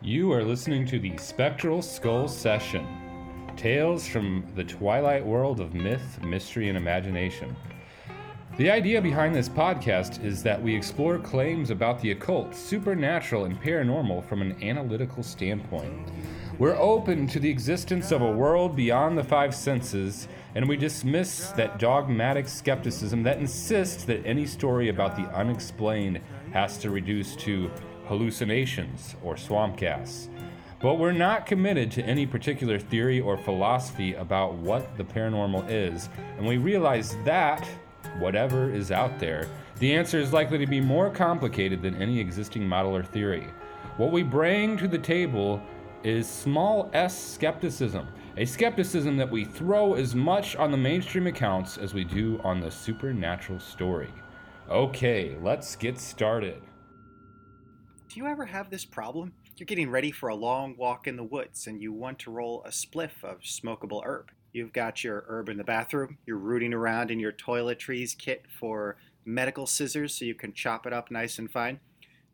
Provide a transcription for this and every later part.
You are listening to the Spectral Skull Session, tales from the twilight world of myth, mystery, and imagination. The idea behind this podcast is that we explore claims about the occult, supernatural, and paranormal from an analytical standpoint. We're open to the existence of a world beyond the five senses, and we dismiss that dogmatic skepticism that insists that any story about the unexplained has to reduce to hallucinations or swamp gas. But we're not committed to any particular theory or philosophy about what the paranormal is, and we realize that, whatever is out there, the answer is likely to be more complicated than any existing model or theory. What we bring to the table is small s skepticism, a skepticism that we throw as much on the mainstream accounts as we do on the supernatural story. Okay, let's get started. Do you ever have this problem? You're getting ready for a long walk in the woods and you want to roll a spliff of smokable herb. You've got your herb in the bathroom, you're rooting around in your toiletries kit for medical scissors so you can chop it up nice and fine,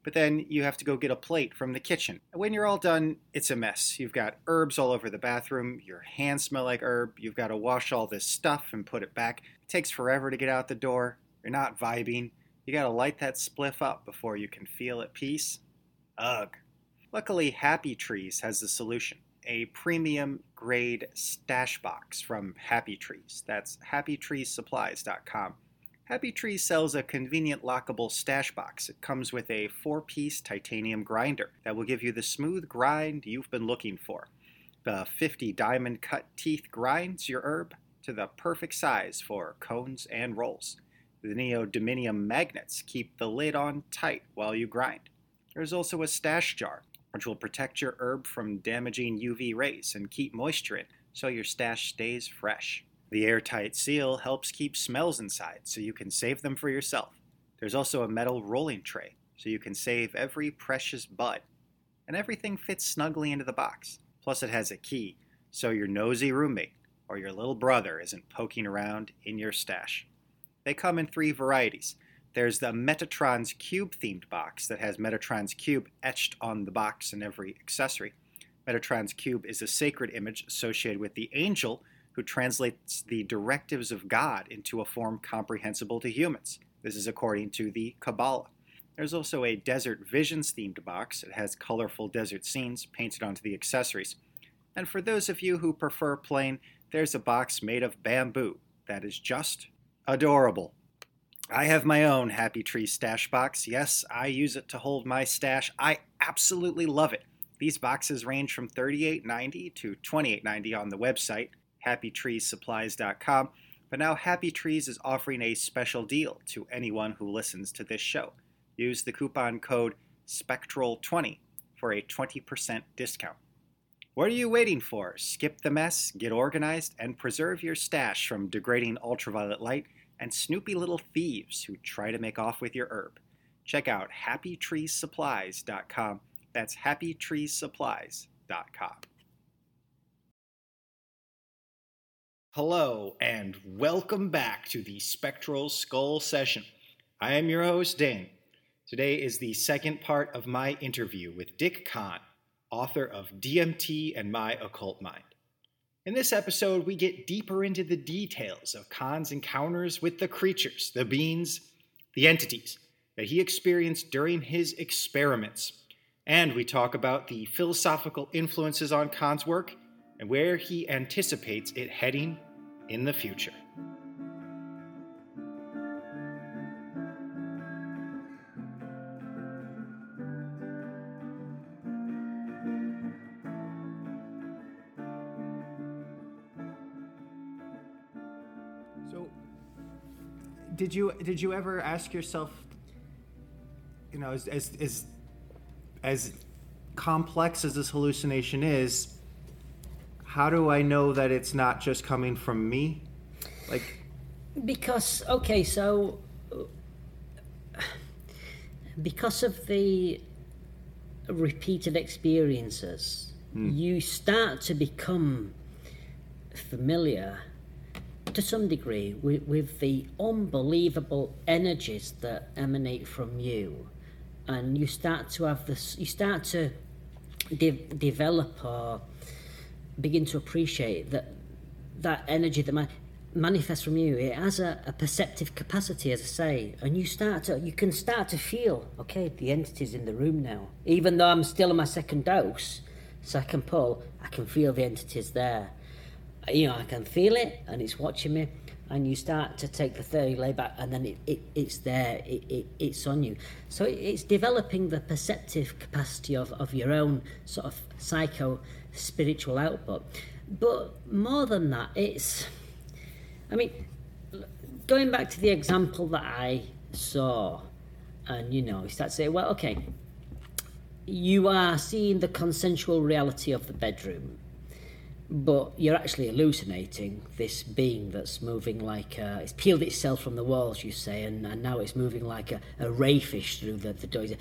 but then you have to go get a plate from the kitchen. When you're all done, it's a mess. You've got herbs all over the bathroom, your hands smell like herb, you've got to wash all this stuff and put it back. It takes forever to get out the door, you're not vibing, you gotta light that spliff up before you can feel at peace. Ugh. Luckily, Happy Trees has the solution. A premium grade stash box from Happy Trees. That's HappyTreesSupplies.com. Happy Trees sells a convenient lockable stash box. It comes with a 4-piece titanium grinder that will give you the smooth grind you've been looking for. The 50 diamond cut teeth grinds your herb to the perfect size for cones and rolls. The neodymium magnets keep the lid on tight while you grind. There's also a stash jar, which will protect your herb from damaging UV rays and keep moisture in, so your stash stays fresh. The airtight seal helps keep smells inside, so you can save them for yourself. There's also a metal rolling tray, so you can save every precious bud. And everything fits snugly into the box. Plus it has a key, so your nosy roommate or your little brother isn't poking around in your stash. They come in 3 varieties. There's the Metatron's Cube themed box that has Metatron's Cube etched on the box and every accessory. Metatron's Cube is a sacred image associated with the angel who translates the directives of God into a form comprehensible to humans. This is according to the Kabbalah. There's also a Desert Visions themed box. It has colorful desert scenes painted onto the accessories. And for those of you who prefer plain, there's a box made of bamboo that is just adorable. I have my own Happy Tree stash box. Yes, I use it to hold my stash. I absolutely love it. These boxes range from $38.90 to $28.90 on the website, HappyTreesSupplies.com. But now Happy Trees is offering a special deal to anyone who listens to this show. Use the coupon code SPECTRAL20 for a 20% discount. What are you waiting for? Skip the mess, get organized, and preserve your stash from degrading ultraviolet light and snoopy little thieves who try to make off with your herb. Check out HappyTreesSupplies.com. That's HappyTreesSupplies.com. Hello, and welcome back to the Spectral Skull Session. I am your host, Dane. Today is the second part of my interview with Dick Khan, author of DMT and My Occult Mind. In this episode, we get deeper into the details of Khan's encounters with the creatures, the beings, the entities that he experienced during his experiments. And we talk about the philosophical influences on Khan's work and where he anticipates it heading in the future. Did you ever ask yourself, you know, as complex as this hallucination is, how do I know that it's not just coming from me? Like, because of the repeated experiences, you start to become familiar to some degree, with the unbelievable energies that emanate from you, and you start to have this, you start to develop or begin to appreciate that energy that manifests from you. It has a perceptive capacity, as I say, and you can start to feel, okay, the entity's in the room now. Even though I'm still on my second dose, second pull, I can feel the entity's there. You know, I can feel it, and it's watching me. And you start to take the third, you lay back, and then it's there, it's on you. So it's developing the perceptive capacity of your own sort of psycho-spiritual output. But more than that, it's... I mean, going back to the example that I saw, and, you know, you start to say, well, okay, you are seeing the consensual reality of the bedroom, but you're actually hallucinating this being that's moving like a... It's peeled itself from the walls, you say, and now it's moving like a rayfish through the doors.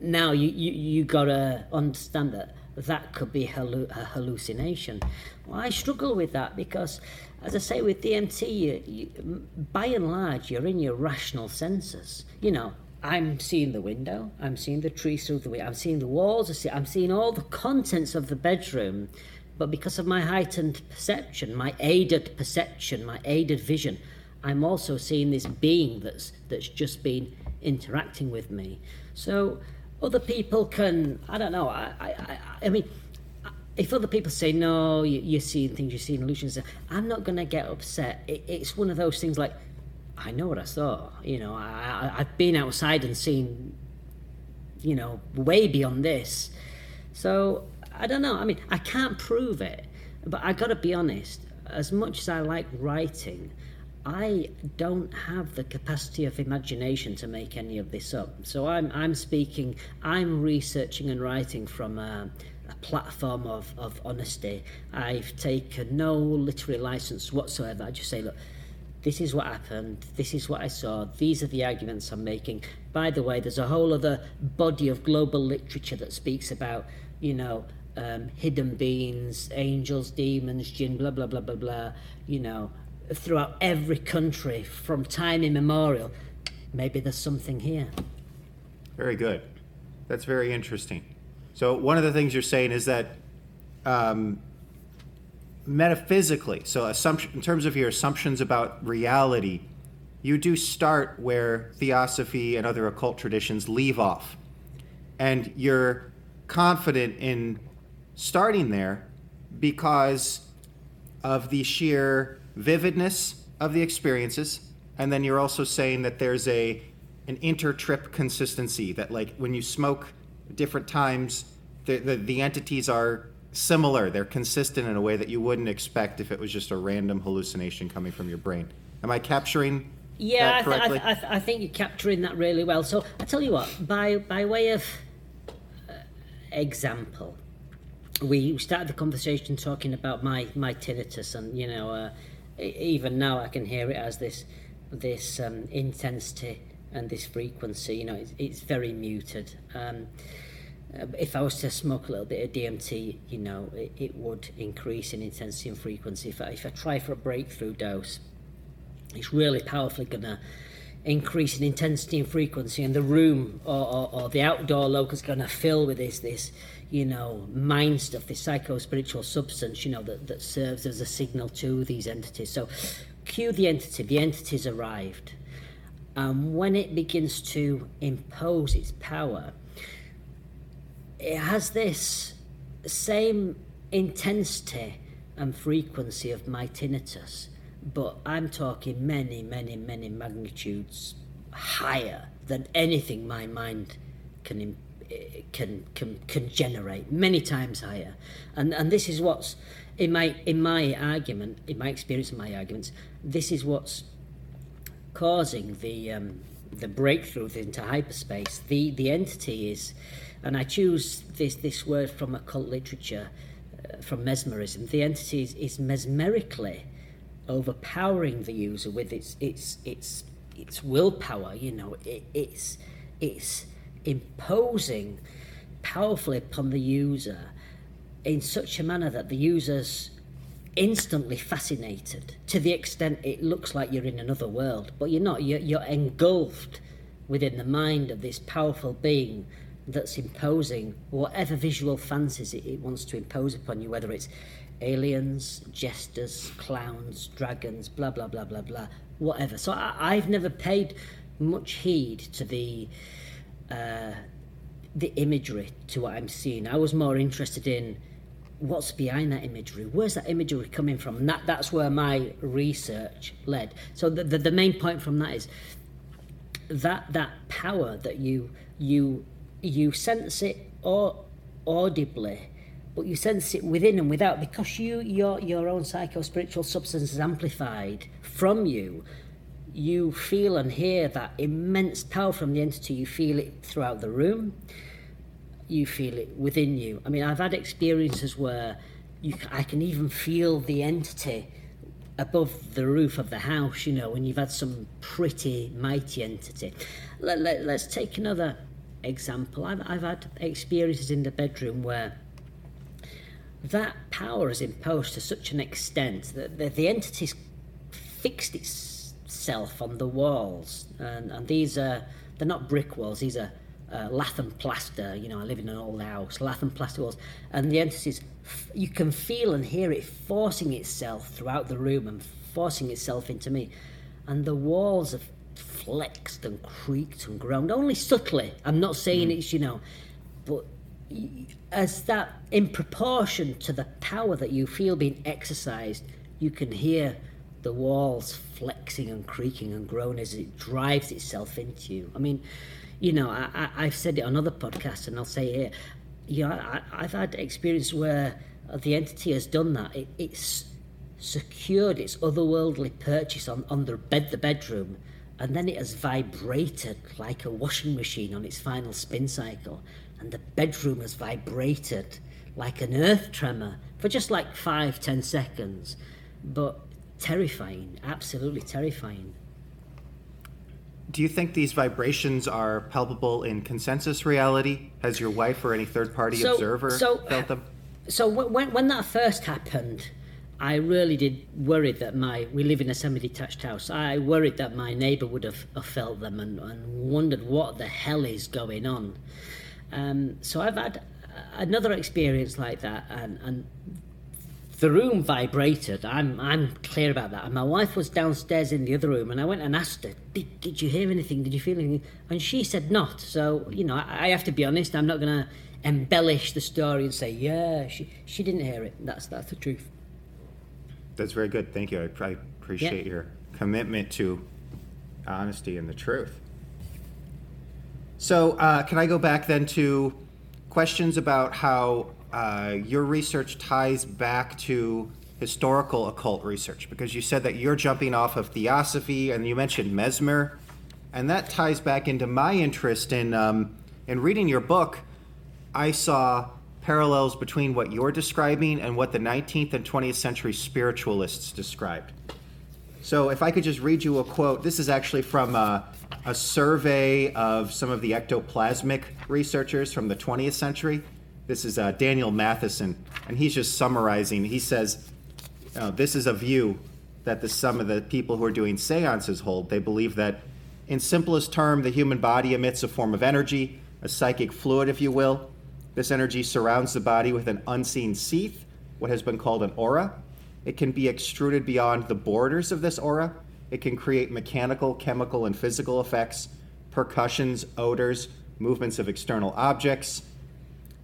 Now you got to understand that could be a hallucination. Well, I struggle with that because, as I say, with DMT, you, by and large, you're in your rational senses. You know, I'm seeing the window, I'm seeing the trees through the window, I'm seeing the walls, I'm seeing all the contents of the bedroom. But because of my heightened perception, my aided vision, I'm also seeing this being that's just been interacting with me. So other people can, I don't know, I mean, if other people say, no, you're seeing things, you're seeing illusions, I'm not going to get upset. It's one of those things like, I know what I saw. You know, I've been outside and seen, you know, way beyond this. So... I don't know, I mean, I can't prove it, but I gotta be honest, as much as I like writing, I don't have the capacity of imagination to make any of this up. So I'm researching and writing from a platform of honesty. I've taken no literary license whatsoever. I just say, look, this is what happened, this is what I saw, these are the arguments I'm making. By the way, there's a whole other body of global literature that speaks about, you know, hidden beings, angels, demons, jinn, blah, blah, blah, blah, blah, you know, throughout every country from time immemorial. Maybe there's something here. Very good. That's very interesting. So one of the things you're saying is that metaphysically, so in terms of your assumptions about reality, you do start where Theosophy and other occult traditions leave off. And you're confident in starting there because of the sheer vividness of the experiences, and then you're also saying that there's an inter-trip consistency, that like when you smoke different times, the entities are similar, they're consistent in a way that you wouldn't expect if it was just a random hallucination coming from your brain. Am I capturing that correctly? Yeah, I think you're capturing that really well. So I tell you what, by way of example, we started the conversation talking about my tinnitus, and you know, even now I can hear it as this intensity and this frequency. You know, it's very muted. If I was to smoke a little bit of DMT, you know, it would increase in intensity and frequency. If I try for a breakthrough dose, it's really powerfully gonna increase in intensity and frequency, and the room or the outdoor local's going to fill with this you know, mind stuff, this psycho-spiritual substance, you know, that serves as a signal to these entities. So cue the entity. The entity's arrived. And when it begins to impose its power, it has this same intensity and frequency of my tinnitus. But I'm talking many, many, many magnitudes higher than anything my mind can generate. Many times higher, and this is what's in my experience, this is what's causing the breakthrough into hyperspace. The entity is, and I choose this word from occult literature, from mesmerism. The entity is mesmerically overpowering the user with its willpower. You know, it's imposing powerfully upon the user in such a manner that the user's instantly fascinated to the extent it looks like you're in another world, but you're not. You're engulfed within the mind of this powerful being that's imposing whatever visual fantasies it wants to impose upon you, whether it's aliens, jesters, clowns, dragons, blah, blah, blah, blah, blah, whatever. So I've never paid much heed to the imagery, to what I'm seeing. I was more interested in what's behind that imagery. Where's that imagery coming from? And that's where my research led. So the main point from that is that power that you sense it audibly, but you sense it within and without, because your own psycho-spiritual substance is amplified from you. You feel and hear that immense power from the entity. You feel it throughout the room. You feel it within you. I mean, I've had experiences where I can even feel the entity above the roof of the house, when you've had some pretty mighty entity. Let's take another example. I've had experiences in the bedroom where that power is imposed to such an extent that the entity's fixed itself on the walls, and these are, they're not brick walls, these are lath and plaster. I live in an old house, lath and plaster walls, and the entity's, you can feel and hear it forcing itself throughout the room and forcing itself into me, and the walls have flexed and creaked and groaned, only subtly. I'm not saying it's, but as that, in proportion to the power that you feel being exercised, you can hear the walls flexing and creaking and groaning as it drives itself into you. I mean, I've said it on other podcasts, and I'll say it here. I've had experience where the entity has done that. It's secured its otherworldly purchase on the bedroom, and then it has vibrated like a washing machine on its final spin cycle, and the bedroom has vibrated like an earth tremor for just like 5-10 seconds, but terrifying, absolutely terrifying. Do you think these vibrations are palpable in consensus reality? Has your wife or any third-party observer felt them? So when that first happened, I really did worry that we live in a semi-detached house. I worried that my neighbour would have felt them and wondered what the hell is going on. So I've had another experience like that, and the room vibrated. I'm clear about that. And my wife was downstairs in the other room, and I went and asked her, did you hear anything? Did you feel anything? And she said not. So, I have to be honest. I'm not going to embellish the story and say, yeah, she didn't hear it. That's the truth. That's very good. Thank you. I appreciate your commitment to honesty and the truth. So can I go back then to questions about how your research ties back to historical occult research? Because you said that you're jumping off of Theosophy, and you mentioned Mesmer, and that ties back into my interest in reading your book. I saw parallels between what you're describing and what the 19th and 20th century spiritualists described. So if I could just read you a quote, this is actually from a survey of some of the ectoplasmic researchers from the 20th century. This is Daniel Matheson, and he's just summarizing. He says, this is a view that some of the people who are doing seances hold. They believe that, in simplest term, the human body emits a form of energy, a psychic fluid, if you will. This energy surrounds the body with an unseen sheath, what has been called an aura. It can be extruded beyond the borders of this aura. It can create mechanical, chemical, and physical effects, percussions, odors, movements of external objects.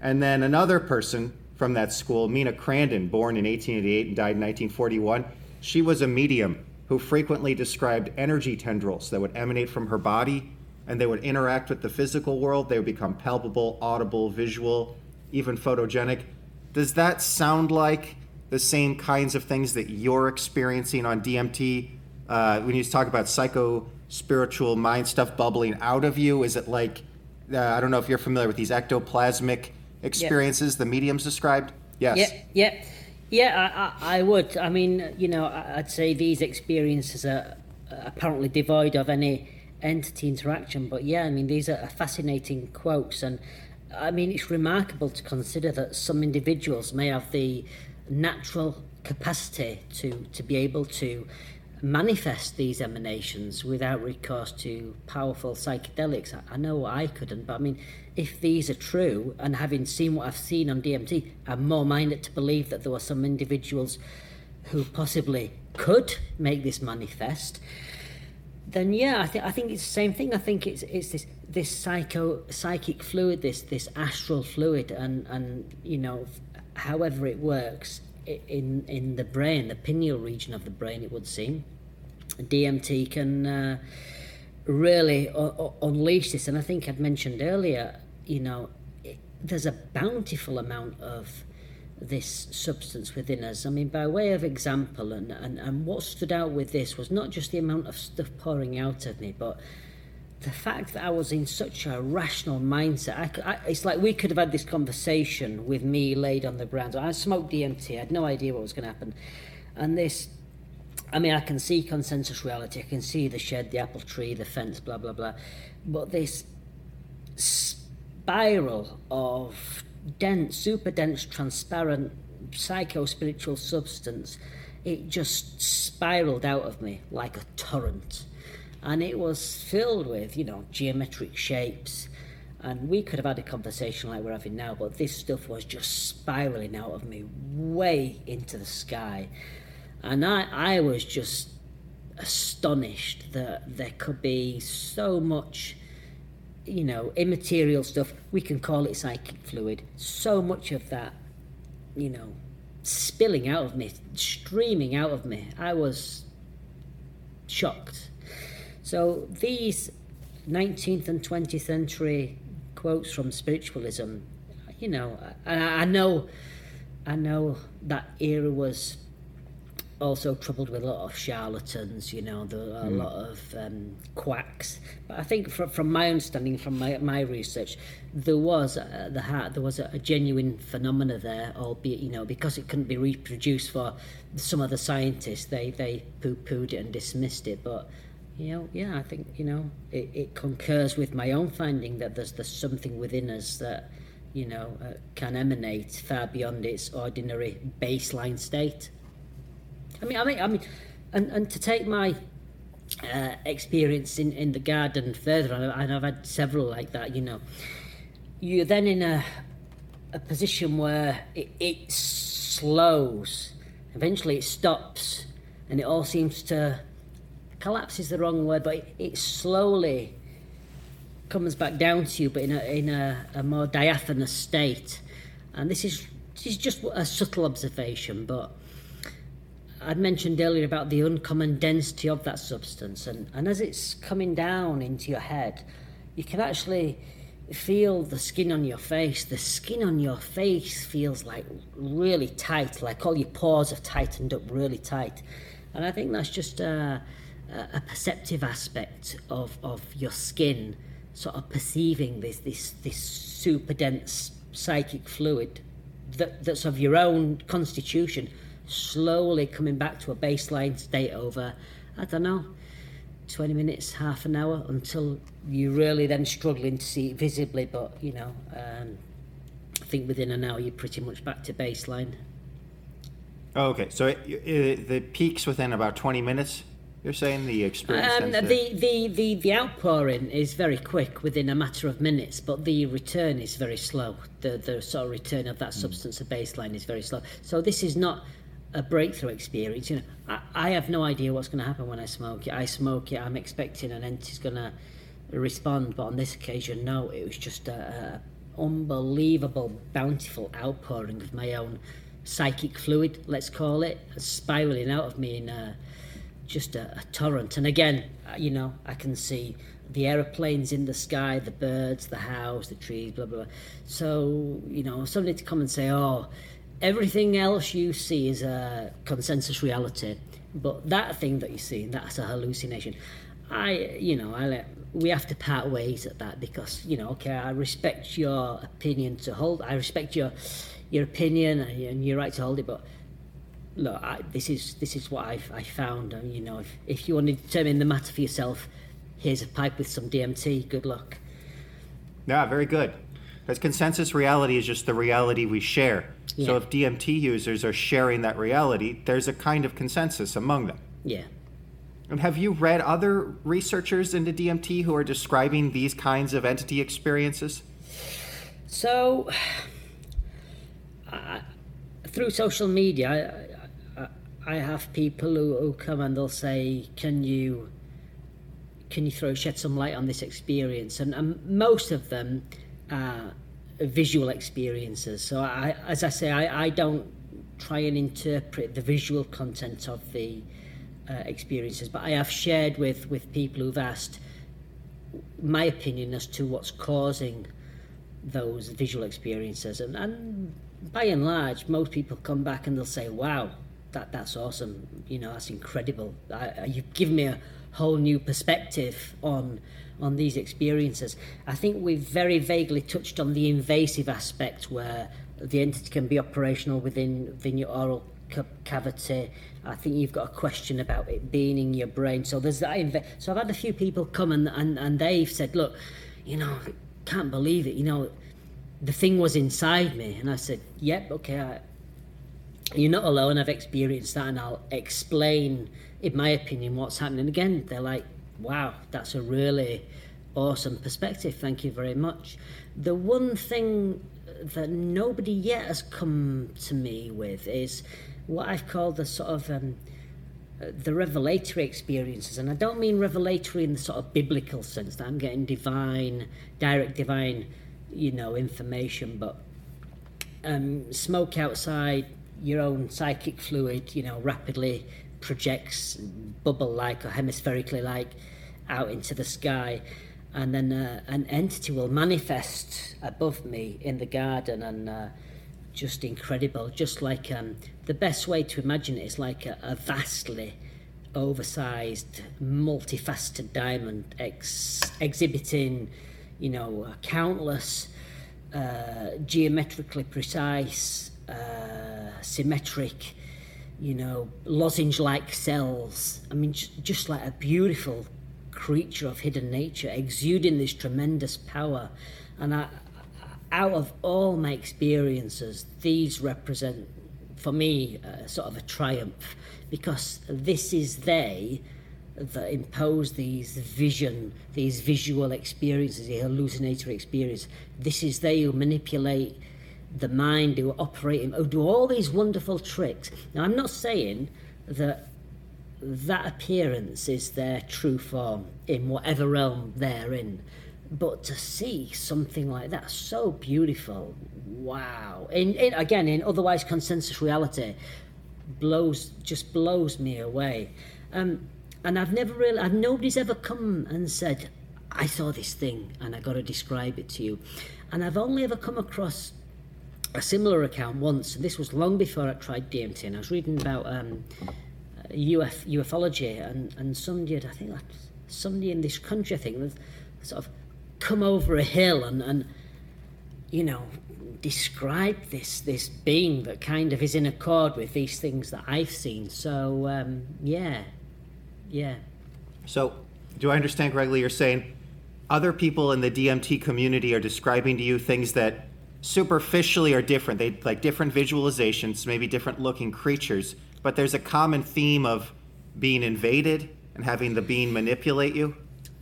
And then another person from that school, Mina Crandon, born in 1888 and died in 1941, she was a medium who frequently described energy tendrils that would emanate from her body, and they would interact with the physical world. They would become palpable, audible, visual, even photogenic. Does that sound like the same kinds of things that you're experiencing on DMT? When you talk about psycho-spiritual mind stuff bubbling out of you, is it like, I don't know if you're familiar with these ectoplasmic experiences the mediums described? Yes. I would. I mean, I'd say these experiences are apparently devoid of any entity interaction. But yeah, I mean, these are fascinating quotes. And I mean, it's remarkable to consider that some individuals may have the natural capacity to be able to manifest these emanations without recourse to powerful psychedelics. I know I couldn't, but I mean, if these are true, and having seen what I've seen on DMT, I'm more minded to believe that there were some individuals who possibly could make this manifest. Then yeah, I think it's the same thing. I think it's this psychic fluid, this astral fluid, and you know, however it works in the brain, the pineal region of the brain, it would seem, DMT can really unleash this. And I think I'd mentioned earlier, you know, there's a bountiful amount of this substance within us. I mean, by way of example, and what stood out with this was not just the amount of stuff pouring out of me, but the fact that I was in such a rational mindset. It's like we could have had this conversation with me laid on the ground. I smoked DMT, I had no idea what was going to happen. And this, I mean, I can see consensus reality, I can see the shed, the apple tree, the fence, blah, blah, blah. But this spiral of dense, super dense, transparent, psycho-spiritual substance, it just spiraled out of me like a torrent. And it was filled with, you know, geometric shapes. And we could have had a conversation like we're having now, but this stuff was just spiraling out of me way into the sky. And I was just astonished that there could be so much, you know, immaterial stuff. We can call it psychic fluid. So much of that, you know, spilling out of me, streaming out of me. I was shocked. So these 19th and 20th century quotes from spiritualism, you know, I know that era was also troubled with a lot of charlatans, you know, a lot of quacks. But I think from my understanding, from my research, there was at the heart, there was a genuine phenomena there, albeit, you know, because it couldn't be reproduced for some of the scientists, they poo-pooed it and dismissed it. But you know, yeah, I think, you know, it concurs with my own finding that there's something within us that, you know, can emanate far beyond its ordinary baseline state. I mean, and to take my experience in the garden further, and I've had several like that, you know, you're then in a position where it slows, eventually it stops, and it all seems to. Collapse is the wrong word, but it slowly comes back down to you, but in a more diaphanous state. And this is just a subtle observation, but I'd mentioned earlier about the uncommon density of that substance, and as it's coming down into your head, you can actually feel the skin on your face. The skin on your face feels like really tight, like all your pores have tightened up really tight. And I think that's just a perceptive aspect of your skin, sort of perceiving this super dense psychic fluid that's of your own constitution, slowly coming back to a baseline state over, I don't know, 20 minutes, half an hour, until you're really then struggling to see it visibly. But, you know, I think within an hour you're pretty much back to baseline. Oh, okay. So the peaks within about 20 minutes? You're saying the experience? The outpouring is very quick, within a matter of minutes, but the return is very slow. The sort of return of that substance to baseline is very slow. So this is not a breakthrough experience. You know, I have no idea what's going to happen when I smoke it. I smoke it, I'm expecting an entity's going to respond, but on this occasion, no. It was just a unbelievable, bountiful outpouring of my own psychic fluid, let's call it, spiralling out of me in just a torrent. And again, you know, I can see the aeroplanes in the sky, the birds, the house, the trees, blah, blah, blah. So, you know, somebody to come and say, oh, everything else you see is a consensus reality, but that thing that you're seeing, that's a hallucination. We have to part ways at that, because, you know, okay, I respect your opinion to hold. I respect your opinion and your right to hold it, but look, this is what I found, and, you know, if you want to determine the matter for yourself, here's a pipe with some DMT. Good luck. Yeah, very good. Because consensus reality is just the reality we share. Yeah. So if DMT users are sharing that reality, there's a kind of consensus among them. Yeah. And have you read other researchers into DMT who are describing these kinds of entity experiences? So, through social media, I have people who come and they'll say, can you shed some light on this experience? And most of them are visual experiences. So I don't try and interpret the visual content of the experiences, but I have shared with people who've asked my opinion as to what's causing those visual experiences, and by and large, most people come back and they'll say, wow, that's awesome, that's incredible. You've given me a whole new perspective on these experiences. I think we've very vaguely touched on the invasive aspect where the entity can be operational within your oral cavity. I think you've got a question about it being in your brain. So there's that. So I've had a few people come and they've said, look, I can't believe it, the thing was inside me. And I said, yep, okay, you're not alone, I've experienced that, and I'll explain, in my opinion, what's happening. Again, they're like, wow, that's a really awesome perspective, thank you very much. The one thing that nobody yet has come to me with is what I've called the sort of the revelatory experiences. And I don't mean revelatory in the sort of biblical sense that I'm getting direct divine information, but smoke outside, your own psychic fluid rapidly projects bubble-like or hemispherically like out into the sky, and then an entity will manifest above me in the garden, and just incredible, just like the best way to imagine it is like a vastly oversized, multifaceted diamond exhibiting countless geometrically precise, symmetric, lozenge-like cells. I mean, just like a beautiful creature of hidden nature exuding this tremendous power. And out of all my experiences, these represent, for me, sort of a triumph, because this is they that impose these visual experiences, the hallucinatory experience. This is they who manipulate the mind, who operate, who do all these wonderful tricks. Now, I'm not saying that appearance is their true form in whatever realm they're in, but to see something like that, so beautiful, wow. In otherwise consensus reality, blows me away. And nobody's ever come and said, I saw this thing and I got to describe it to you. And I've only ever come across a similar account once, and this was long before I tried DMT, and I was reading about ufology, and somebody had, I think somebody in this country, I think, sort of come over a hill and described this being that kind of is in accord with these things that I've seen. So, yeah. So, do I understand correctly, you're saying other people in the DMT community are describing to you things that superficially are different, they like different visualizations, maybe different looking creatures, but there's a common theme of being invaded and having the being manipulate you?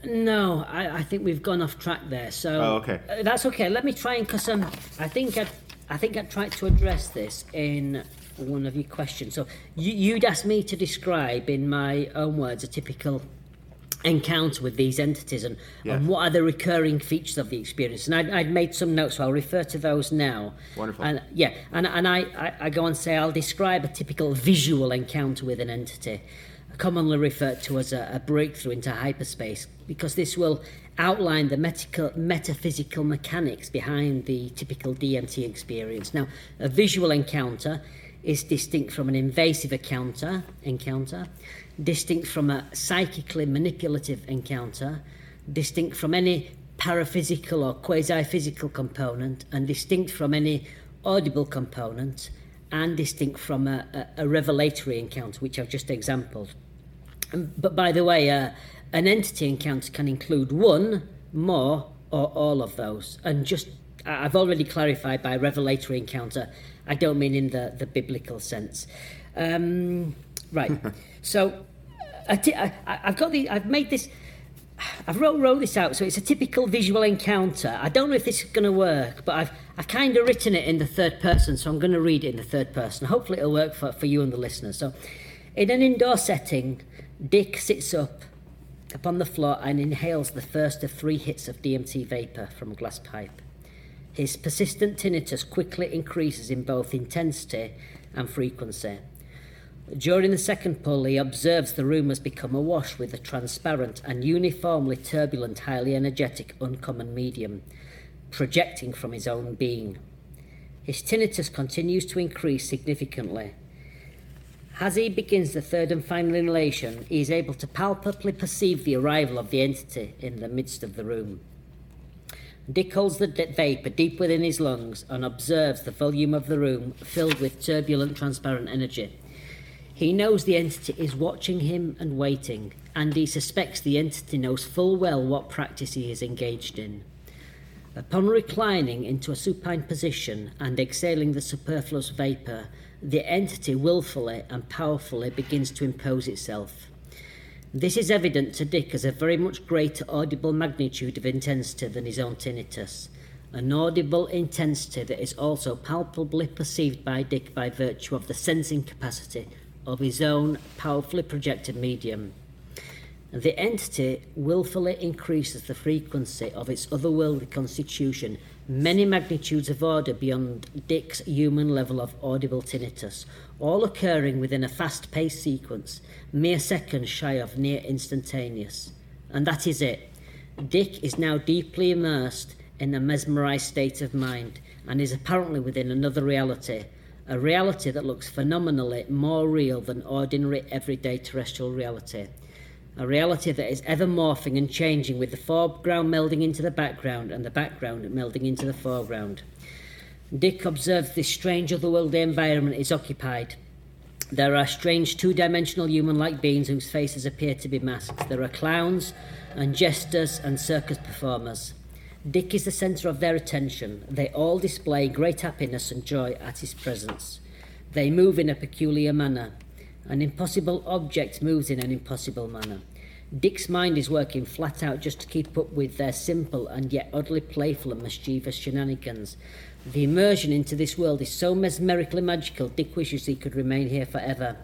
No, I think we've gone off track there. So okay. That's okay. Let me try and, because I think I tried to address this in one of your questions. So you'd asked me to describe in my own words a typical encounter with these entities, and, yes, and what are the recurring features of the experience. And I'd made some notes, so I'll refer to those now. Wonderful. And I go and say I'll describe a typical visual encounter with an entity, commonly referred to as a breakthrough into hyperspace, because this will outline the metaphysical mechanics behind the typical DMT experience. Now, a visual encounter is distinct from an invasive encounter, distinct from a psychically manipulative encounter, distinct from any paraphysical or quasi-physical component, and distinct from any audible component, and distinct from a revelatory encounter, which I've just exampled. But by the way, an entity encounter can include one, more, or all of those. And just, I've already clarified by revelatory encounter, I don't mean in the biblical sense. Right. So I've wrote this out, so it's a typical visual encounter. I don't know if this is going to work, but I've kind of written it in the third person, so I'm going to read it in the third person. Hopefully it'll work for you and the listeners. So, in an indoor setting, Dick sits up upon the floor and inhales the first of 3 hits of DMT vapor from a glass pipe. His persistent tinnitus quickly increases in both intensity and frequency. During the second pull, he observes the room has become awash with a transparent and uniformly turbulent, highly energetic, uncommon medium, projecting from his own being. His tinnitus continues to increase significantly. As he begins the third and final inhalation, he is able to palpably perceive the arrival of the entity in the midst of the room. Dick holds the vapor deep within his lungs and observes the volume of the room filled with turbulent, transparent energy. He knows the entity is watching him and waiting, and he suspects the entity knows full well what practice he is engaged in. Upon reclining into a supine position and exhaling the superfluous vapour, the entity willfully and powerfully begins to impose itself. This is evident to Dick as a very much greater audible magnitude of intensity than his own tinnitus, an audible intensity that is also palpably perceived by Dick by virtue of the sensing capacity of his own powerfully projected medium. The entity willfully increases the frequency of its otherworldly constitution, many magnitudes of order beyond Dick's human level of audible tinnitus, all occurring within a fast-paced sequence, mere seconds shy of near instantaneous. And that is it. Dick is now deeply immersed in a mesmerized state of mind and is apparently within another reality, a reality that looks phenomenally more real than ordinary everyday terrestrial reality, a reality that is ever morphing and changing, with the foreground melding into the background and the background melding into the foreground. Dick observes this strange otherworldly environment is occupied. There are strange two-dimensional human-like beings whose faces appear to be masks. There are clowns and jesters and circus performers. Dick is the centre of their attention. They all display great happiness and joy at his presence. They move in a peculiar manner. An impossible object moves in an impossible manner. Dick's mind is working flat out just to keep up with their simple and yet oddly playful and mischievous shenanigans. The immersion into this world is so mesmerically magical, Dick wishes he could remain here forever.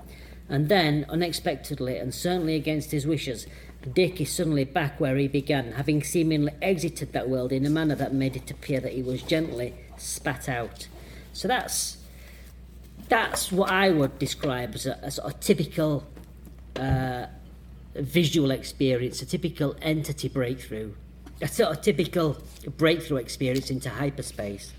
And then, unexpectedly and certainly against his wishes, Dick is suddenly back where he began, having seemingly exited that world in a manner that made it appear that he was gently spat out. So that's what I would describe as a sort of typical visual experience, a typical entity breakthrough, a sort of typical breakthrough experience into hyperspace.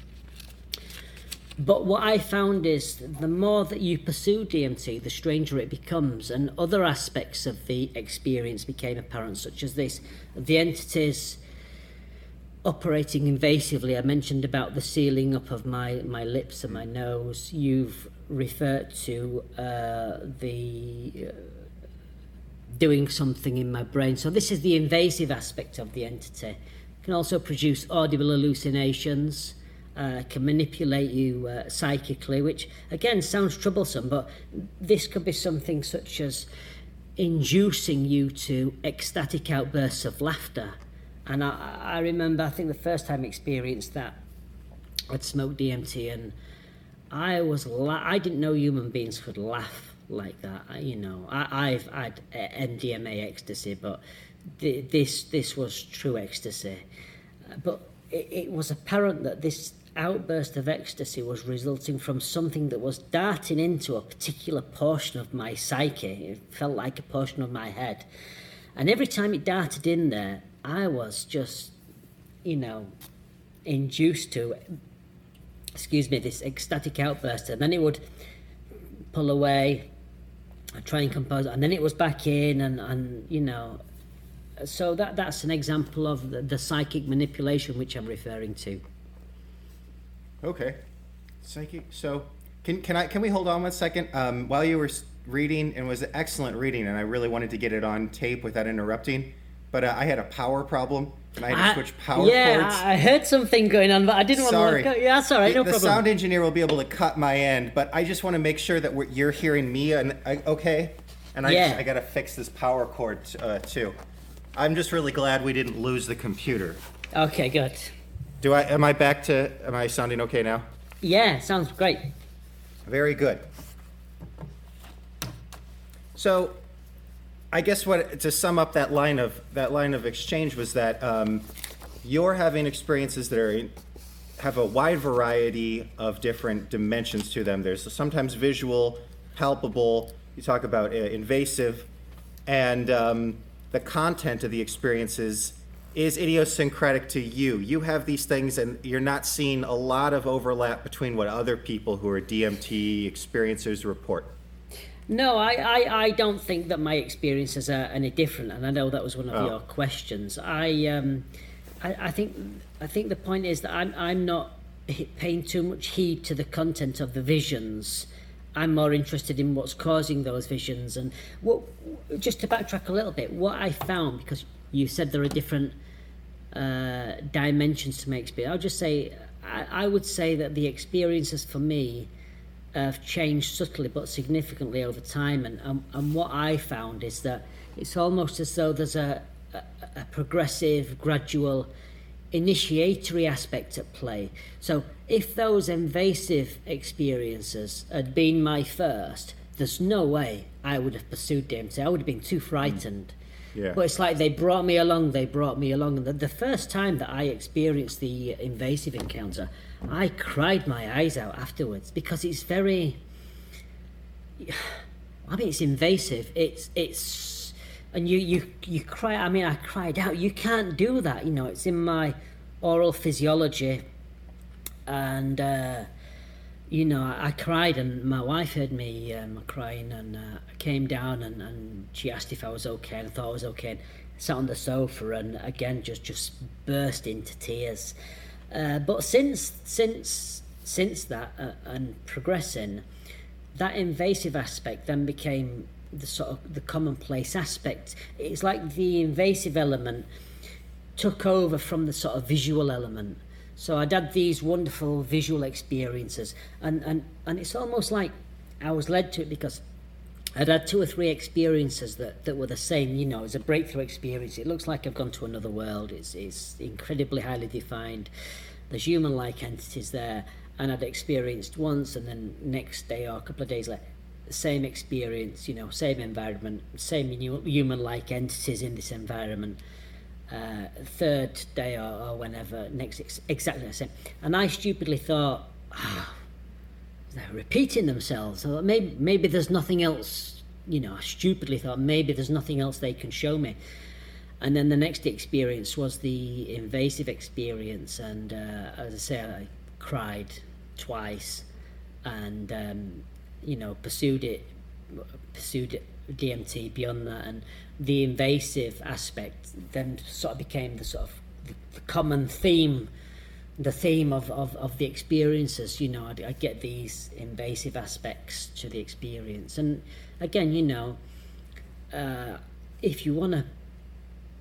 But what I found is the more that you pursue DMT, the stranger it becomes, and other aspects of the experience became apparent, such as this, the entities operating invasively. I mentioned about the sealing up of my lips and my nose. You've referred to the doing something in my brain. So this is the invasive aspect of the entity. It can also produce audible hallucinations. Can manipulate you psychically, which again sounds troublesome, but this could be something such as inducing you to ecstatic outbursts of laughter. And I remember, I think the first time I experienced that, I'd smoked DMT and I didn't know human beings could laugh like that. I've had MDMA ecstasy, but this was true ecstasy. But it was apparent that this outburst of ecstasy was resulting from something that was darting into a particular portion of my psyche. It felt like a portion of my head. And every time it darted in there, I was just, induced to, this ecstatic outburst. And then it would pull away, I'd try and compose it, and then it was back in, and so that's an example of the psychic manipulation which I'm referring to. Okay, psychic. So can we hold on 1 second? While you were reading, and it was an excellent reading, and I really wanted to get it on tape without interrupting. But I had a power problem, and I had to switch power cords. Yeah, I heard something going on, but I didn't want to look. Yeah, that's all right, no problem. The sound engineer will be able to cut my end, but I just want to make sure that you're hearing me, and okay? And I got to fix this power cord, too. I'm just really glad we didn't lose the computer. Okay, good. Am I sounding okay now? Yeah, sounds great. Very good. So, I guess to sum up that line of exchange was that you're having experiences that have a wide variety of different dimensions to them. There's sometimes visual, palpable. You talk about invasive, and the content of the experiences is idiosyncratic to you. You have these things, and you're not seeing a lot of overlap between what other people who are DMT experiencers report. No, I don't think that my experiences are any different, and I know that was one of your questions. I think the point is that I'm not paying too much heed to the content of the visions. I'm more interested in what's causing those visions. And just to backtrack a little bit, what I found, because you said there are different dimensions to my experience, I'll just say I would say that the experiences for me have changed subtly but significantly over time, and what I found is that it's almost as though there's a progressive, gradual, initiatory aspect at play. So if those invasive experiences had been my first, there's no way I would have pursued DMT. I would have been too frightened. Yeah. But it's like they brought me along. And the first time that I experienced the invasive encounter, I cried my eyes out afterwards, because it's very, I mean, it's invasive. It's and you cry. I mean, I cried out. You can't do that. You know, it's in my oral physiology, and I cried, and my wife heard me crying, and I came down, and she asked if I was okay, and I thought I was okay, and sat on the sofa, and again just burst into tears. But since that and progressing, that invasive aspect then became the sort of the commonplace aspect. It's like the invasive element took over from the sort of visual element. So I'd had these wonderful visual experiences, and it's almost like I was led to it because I'd had 2 or 3 experiences that were the same. You know, it's a breakthrough experience. It looks like I've gone to another world. It's incredibly highly defined. There's human-like entities there, and I'd experienced once, and then next day or a couple of days later, same experience, you know, same environment, same human-like entities in this environment. Third day or whenever, next, exactly the same. And I stupidly thought, they're repeating themselves. So maybe there's nothing else, you know, I stupidly thought maybe there's nothing else they can show me. And then the next experience was the invasive experience. And as I say, I cried twice and, pursued DMT beyond that. And the invasive aspect then sort of became the sort of the common theme, the theme of the experiences. You know, I get these invasive aspects to the experience, and again, you know, if you want to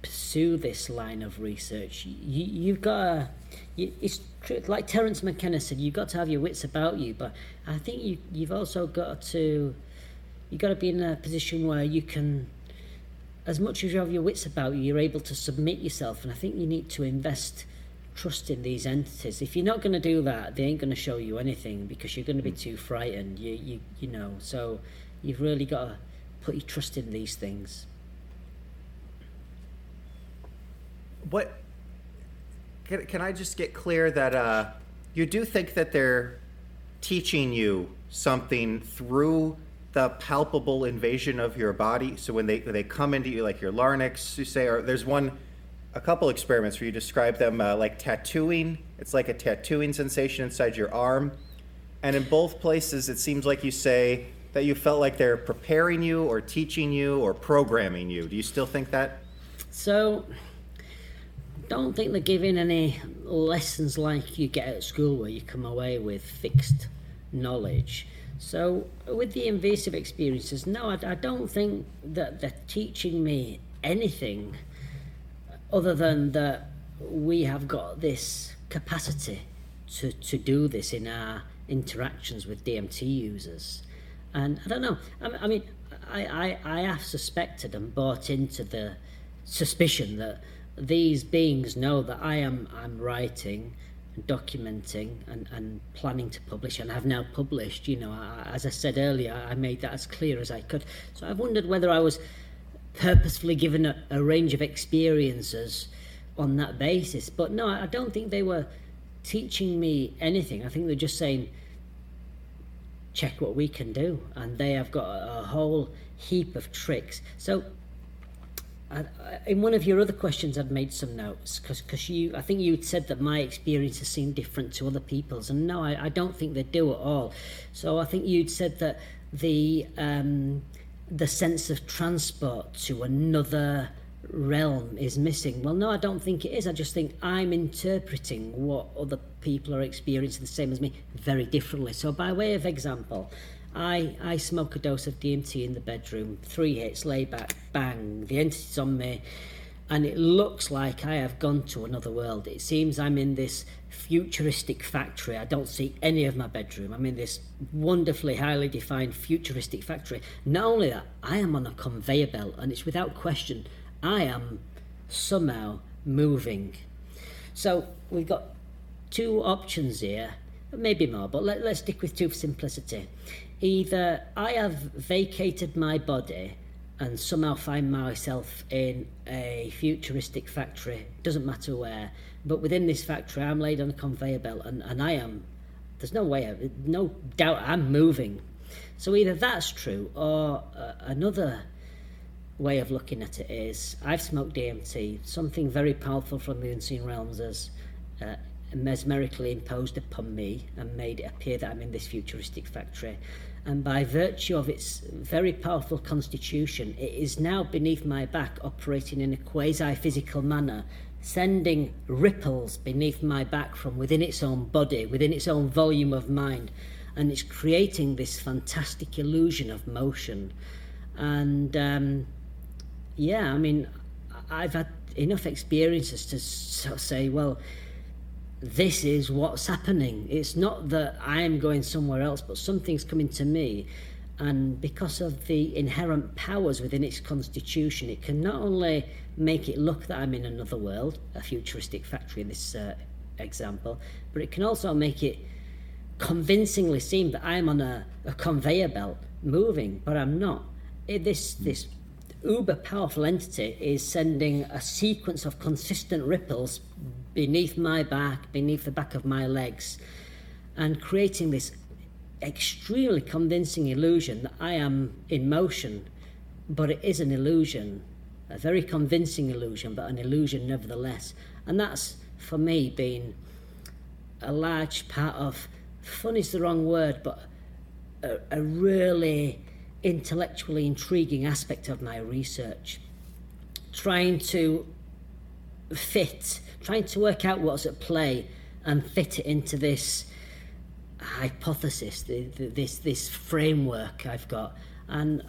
pursue this line of research, you've got to. It's true, like Terence McKenna said, you've got to have your wits about you, but I think you've also got to. You've got to be in a position where you can, as much as you have your wits about you, you're able to submit yourself. And I think you need to invest trust in these entities. If you're not going to do that, they ain't going to show you anything because you're going to be too frightened. You know, so you've really got to put your trust in these things. What? Can I just get clear that you do think that they're teaching you something through the palpable invasion of your body? So when they come into you, like your larynx, you say, or there's a couple experiments where you describe them like tattooing. It's like a tattooing sensation inside your arm. And in both places, it seems like you say that you felt like they're preparing you or teaching you or programming you. Do you still think that? So don't think they're giving any lessons like you get at school where you come away with fixed knowledge. So with the invasive experiences, no, I don't think that they're teaching me anything. other than that we have got this capacity to do this in our interactions with DMT users. And I don't know, I mean, I have suspected and bought into the suspicion that these beings know that I'm writing, documenting and planning to publish, and have now published. You know, as I said earlier, I made that as clear as I could. So I've wondered whether I was purposefully given a range of experiences on that basis. But no, I don't think they were teaching me anything. I think they're just saying, check what we can do. And they have got a whole heap of tricks. So in one of your other questions, I'd made some notes, because I think you'd said that my experiences seem different to other people's, and no, I don't think they do at all. So I think you'd said that the sense of transport to another realm is missing. Well, no, I don't think it is. I just think I'm interpreting what other people are experiencing the same as me very differently. So by way of example, I smoke a dose of DMT in the bedroom, 3 hits, lay back, bang, the entity's on me, and it looks like I have gone to another world. It seems I'm in this futuristic factory. I don't see any of my bedroom. I'm in this wonderfully highly defined futuristic factory. Not only that, I am on a conveyor belt, and it's without question, I am somehow moving. So we've got 2 options here, maybe more, but let's stick with 2 for simplicity. Either I have vacated my body and somehow find myself in a futuristic factory, doesn't matter where, but within this factory I'm laid on a conveyor belt and I am, there's no way, no doubt I'm moving. So either that's true, or another way of looking at it is I've smoked DMT, something very powerful from the unseen realms has mesmerically imposed upon me and made it appear that I'm in this futuristic factory. And by virtue of its very powerful constitution, it is now beneath my back, operating in a quasi-physical manner, sending ripples beneath my back from within its own body, within its own volume of mind, and it's creating this fantastic illusion of motion. And yeah, I mean, I've had enough experiences to sort of say, well, this is what's happening. It's not that I'm going somewhere else, but something's coming to me. And because of the inherent powers within its constitution, it can not only make it look that I'm in another world, a futuristic factory in this example, but it can also make it convincingly seem that I'm on a conveyor belt moving, but I'm not. This uber powerful entity is sending a sequence of consistent ripples beneath my back, beneath the back of my legs, and creating this extremely convincing illusion that I am in motion, but it is an illusion, a very convincing illusion, but an illusion nevertheless. And that's, for me, been a large part of, fun is the wrong word, but a really intellectually intriguing aspect of my research, trying to work out what's at play and fit it into this hypothesis, this framework I've got. And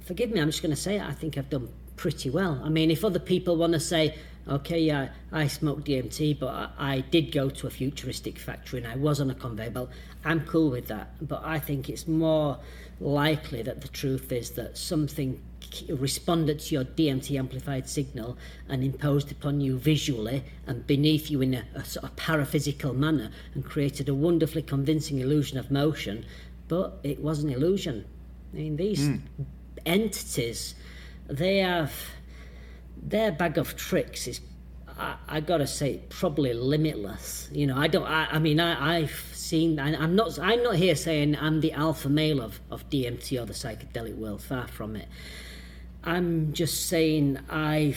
forgive me, I'm just going to say it, I think I've done pretty well. I mean, if other people want to say, okay, yeah, I smoked DMT, but I did go to a futuristic factory and I was on a conveyor belt, I'm cool with that. But I think it's more likely that the truth is that something responded to your DMT amplified signal and imposed upon you visually and beneath you in a sort of paraphysical manner, and created a wonderfully convincing illusion of motion, but it was an illusion. I mean, these entities, their bag of tricks is, I gotta say, probably limitless. You know, I'm not here saying I'm the alpha male of DMT or the psychedelic world, far from it. I'm just saying I've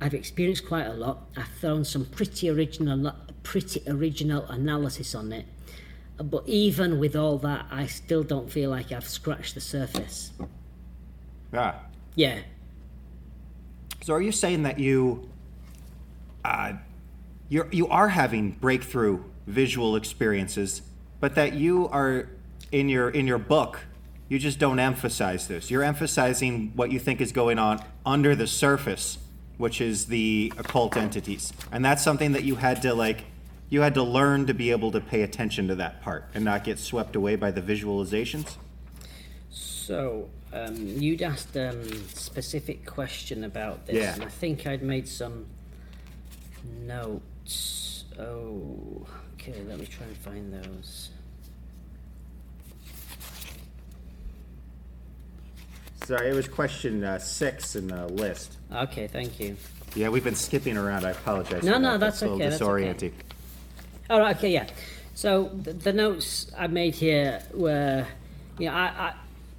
experienced quite a lot. I've thrown some pretty original analysis on it. But even with all that, I still don't feel like I've scratched the surface. Ah. Yeah. So are you saying that you are having breakthrough visual experiences, but that you are in your book, you just don't emphasize this? You're emphasizing what you think is going on under the surface which is the occult entities. And that's something that you had to like, you had to learn to be able to pay attention to that part and not get swept away by the visualizations. So you'd asked a specific question about this, yeah. And I think I'd made some notes. Oh, okay, let me try and find those. Sorry, it was question 6 in the list. Okay, thank you. Yeah, we've been skipping around. I apologize. No, that's okay. That's disorienting. All right, okay, yeah. So the notes I made here were, you know,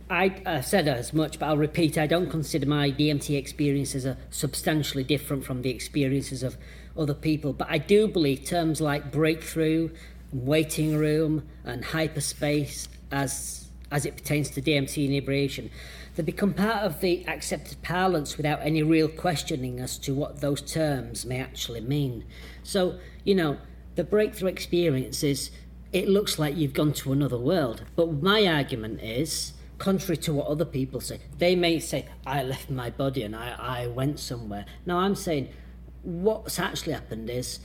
I said as much, but I'll repeat. I don't consider my DMT experiences are substantially different from the experiences of other people, but I do believe terms like breakthrough, waiting room, and hyperspace as it pertains to DMT inebriation, they become part of the accepted parlance without any real questioning as to what those terms may actually mean. So, you know, the breakthrough experience is, it looks like you've gone to another world. But my argument is, contrary to what other people say, they may say, I left my body and I went somewhere. Now I'm saying, what's actually happened is,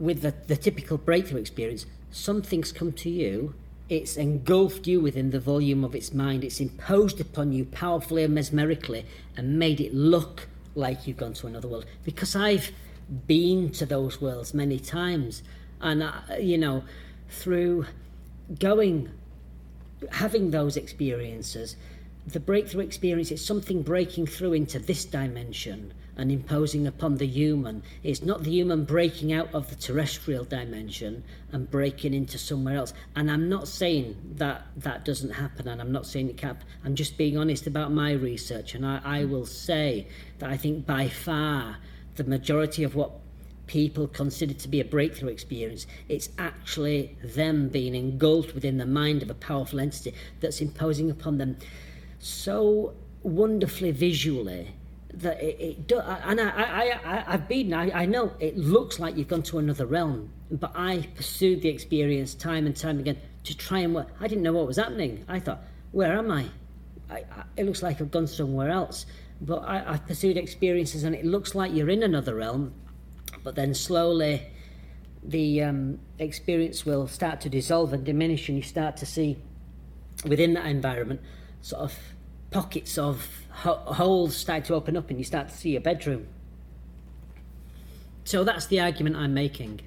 with the typical breakthrough experience, something's come to you, it's engulfed you within the volume of its mind, it's imposed upon you powerfully and mesmerically and made it look like you've gone to another world. Because I've been to those worlds many times, and you know, through having those experiences, the breakthrough experience is something breaking through into this dimension and imposing upon the human. It's not the human breaking out of the terrestrial dimension and breaking into somewhere else. And I'm not saying that that doesn't happen, and I'm not saying it can't. I'm just being honest about my research, and I will say that I think by far the majority of what people consider to be a breakthrough experience, it's actually them being engulfed within the mind of a powerful entity that's imposing upon them so wonderfully visually that I know it looks like you've gone to another realm, but I pursued the experience time and time again to try and work. I didn't know what was happening. I thought, where am I? It looks like I've gone somewhere else. But I've pursued experiences and it looks like you're in another realm, but then slowly the experience will start to dissolve and diminish, and you start to see within that environment sort of pockets of holes start to open up, and you start to see your bedroom. So that's the argument I'm making.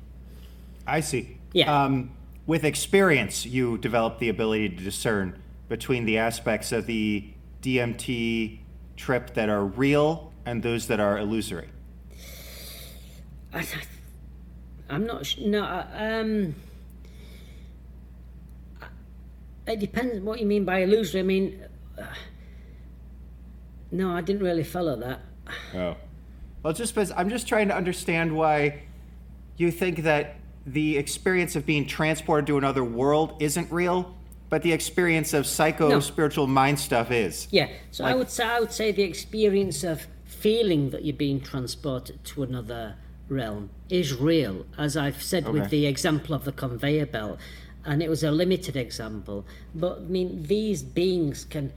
I see. Yeah. With experience, you develop the ability to discern between the aspects of the DMT trip that are real and those that are illusory. I'm not sure. No, it depends what you mean by illusory. I mean, no, I didn't really follow that. Oh. Well, I'm just trying to understand why you think that the experience of being transported to another world isn't real, but the experience of psycho-spiritual mind stuff is. Yeah, so like, I would say the experience of feeling that you're being transported to another realm is real, as I've said, okay, with the example of the conveyor belt, and it was a limited example. But I mean, these beings can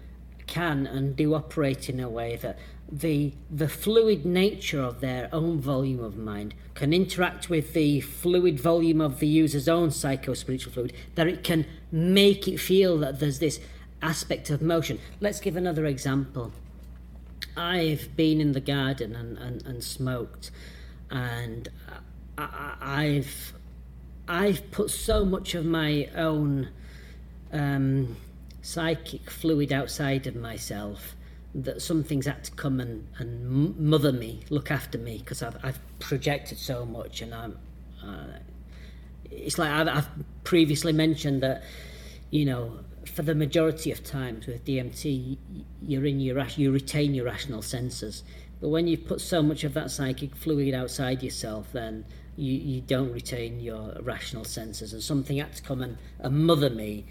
and do operate in a way that the fluid nature of their own volume of mind can interact with the fluid volume of the user's own psycho-spiritual fluid, that it can make it feel that there's this aspect of motion. Let's give another example. I've been in the garden and smoked, and I've put so much of my own psychic fluid outside of myself that something's had to come and mother me, look after me, because I've projected so much, and I'm it's like I've previously mentioned that, you know, for the majority of times with DMT you retain your rational senses. But when you've put so much of that psychic fluid outside yourself, then you don't retain your rational senses, and something had to come and mother me.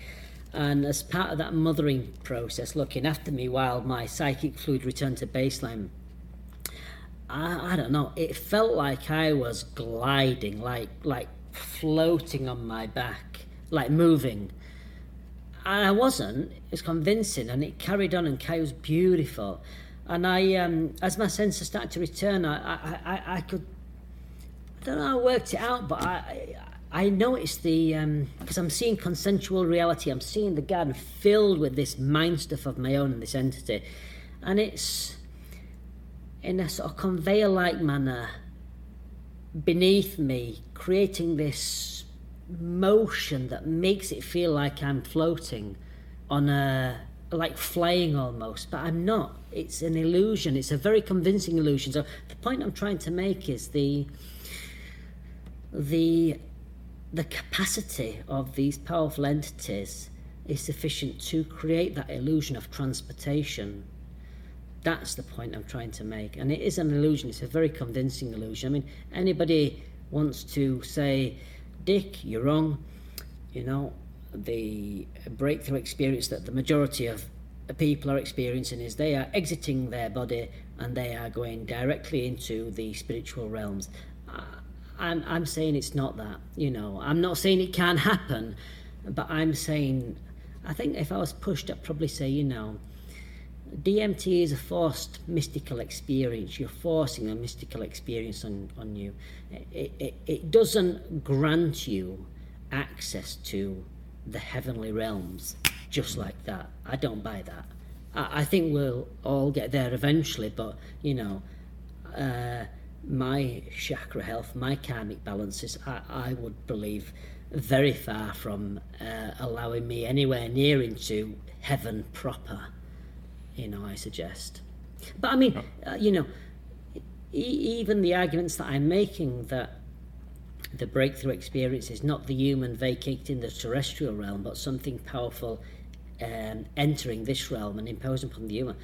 And as part of that mothering process, looking after me while my psychic fluid returned to baseline, I don't know, it felt like I was gliding, like floating on my back, like moving. And I wasn't. It was convincing, and it carried on, and it was beautiful. And I, as my senses started to return, I could, I don't know how I worked it out, but I noticed the, because I'm seeing consensual reality, I'm seeing the garden filled with this mind stuff of my own and this entity. And it's in a sort of conveyor-like manner beneath me, creating this motion that makes it feel like I'm floating on a, like flying almost, but I'm not. It's an illusion. It's a very convincing illusion. So the point I'm trying to make is the capacity of these powerful entities is sufficient to create that illusion of transportation. That's the point I'm trying to make. And it is an illusion. It's a very convincing illusion. I mean, anybody wants to say, Dick, you're wrong, you know, the breakthrough experience that the majority of the people are experiencing is they are exiting their body and they are going directly into the spiritual realms. I'm saying it's not that, you know. I'm not saying it can't happen, but I'm saying, I think if I was pushed, I'd probably say, you know, DMT is a forced mystical experience. You're forcing a mystical experience on you. It doesn't grant you access to the heavenly realms just like that. I don't buy that. I think we'll all get there eventually, but, you know, my chakra health, my karmic balances, I would believe very far from allowing me anywhere near into heaven proper, you know, I suggest. But I mean, you know, even the arguments that I'm making that the breakthrough experience is not the human vacating the terrestrial realm, but something powerful entering this realm and imposing upon the human.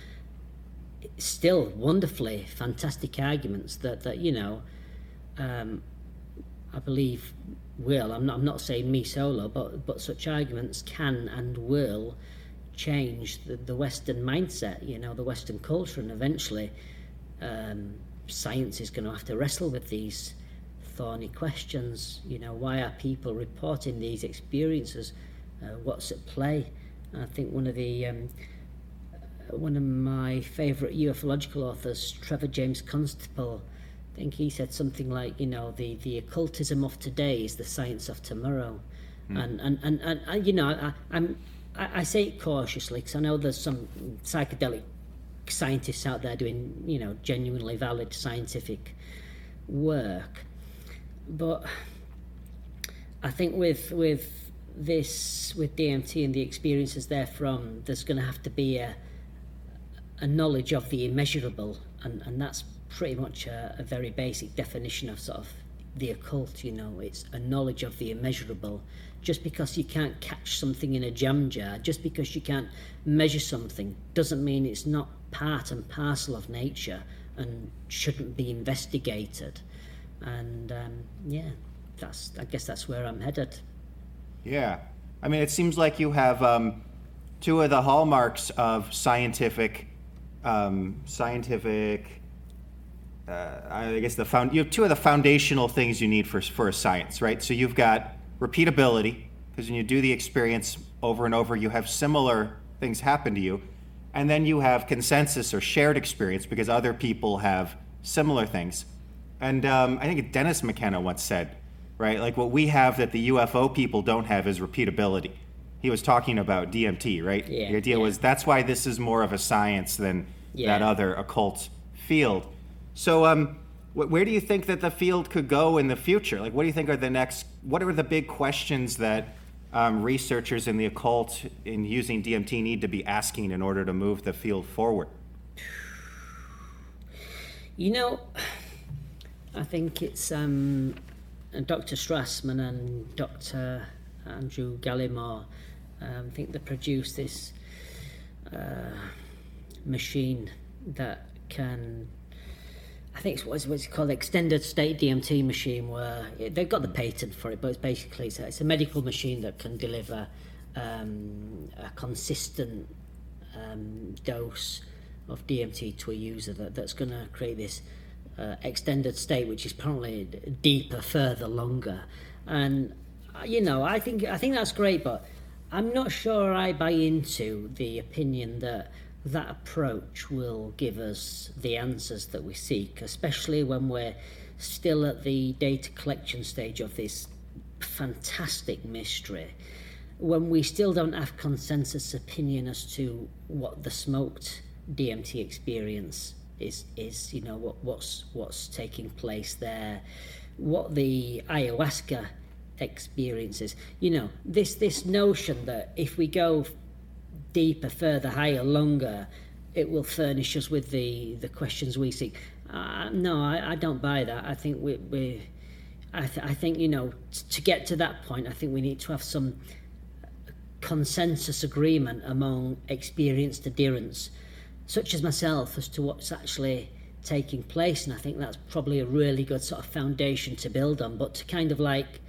It's still wonderfully fantastic arguments that you know, I believe will. I'm not saying me solo, but such arguments can and will change the Western mindset, you know, the Western culture, and eventually science is going to have to wrestle with these thorny questions. You know, why are people reporting these experiences? What's at play? And I think one of my favourite ufological authors, Trevor James Constable, I think he said something like, you know, the occultism of today is the science of tomorrow. And you know, I say it cautiously because I know there's some psychedelic scientists out there doing, you know, genuinely valid scientific work. But I think with DMT and the experiences therefrom, there's going to have to be a knowledge of the immeasurable, and that's pretty much a very basic definition of sort of the occult. You know, it's a knowledge of the immeasurable. Just because you can't catch something in a jam jar, just because you can't measure something, doesn't mean it's not part and parcel of nature and shouldn't be investigated. And yeah, I guess that's where I'm headed. Yeah, I mean, it seems like you have two of the hallmarks of scientific. I guess you have two of the foundational things you need for a science, right? So you've got repeatability, because when you do the experience over and over, you have similar things happen to you, and then you have consensus or shared experience because other people have similar things. And I think Dennis McKenna once said, right, like what we have that the UFO people don't have is repeatability. He was talking about DMT, right? Yeah, the idea was that's why this is more of a science than that other occult field. So where do you think that the field could go in the future? Like, what do you think are what are the big questions that researchers in the occult in using DMT need to be asking in order to move the field forward? You know, I think it's Dr. Strassman and Dr. Andrew Gallimore. I think they produced this machine that can, I think it's what's called extended state DMT machine, where they've got the patent for it, but it's basically it's a medical machine that can deliver a consistent dose of DMT to a user that's going to create this extended state, which is apparently deeper, further, longer. And you know, I think that's great, but I'm not sure I buy into the opinion that that approach will give us the answers that we seek, especially when we're still at the data collection stage of this fantastic mystery, when we still don't have consensus opinion as to what the smoked DMT experience is, you know, what's taking place there, what the ayahuasca experience is. You know, this notion that if we go deeper, further, higher, longer, it will furnish us with the questions we seek. No, I don't buy that. I think I think, you know, to get to that point, I think we need to have some consensus agreement among experienced adherents, such as myself, as to what's actually taking place. And I think that's probably a really good sort of foundation to build on. But to kind of like,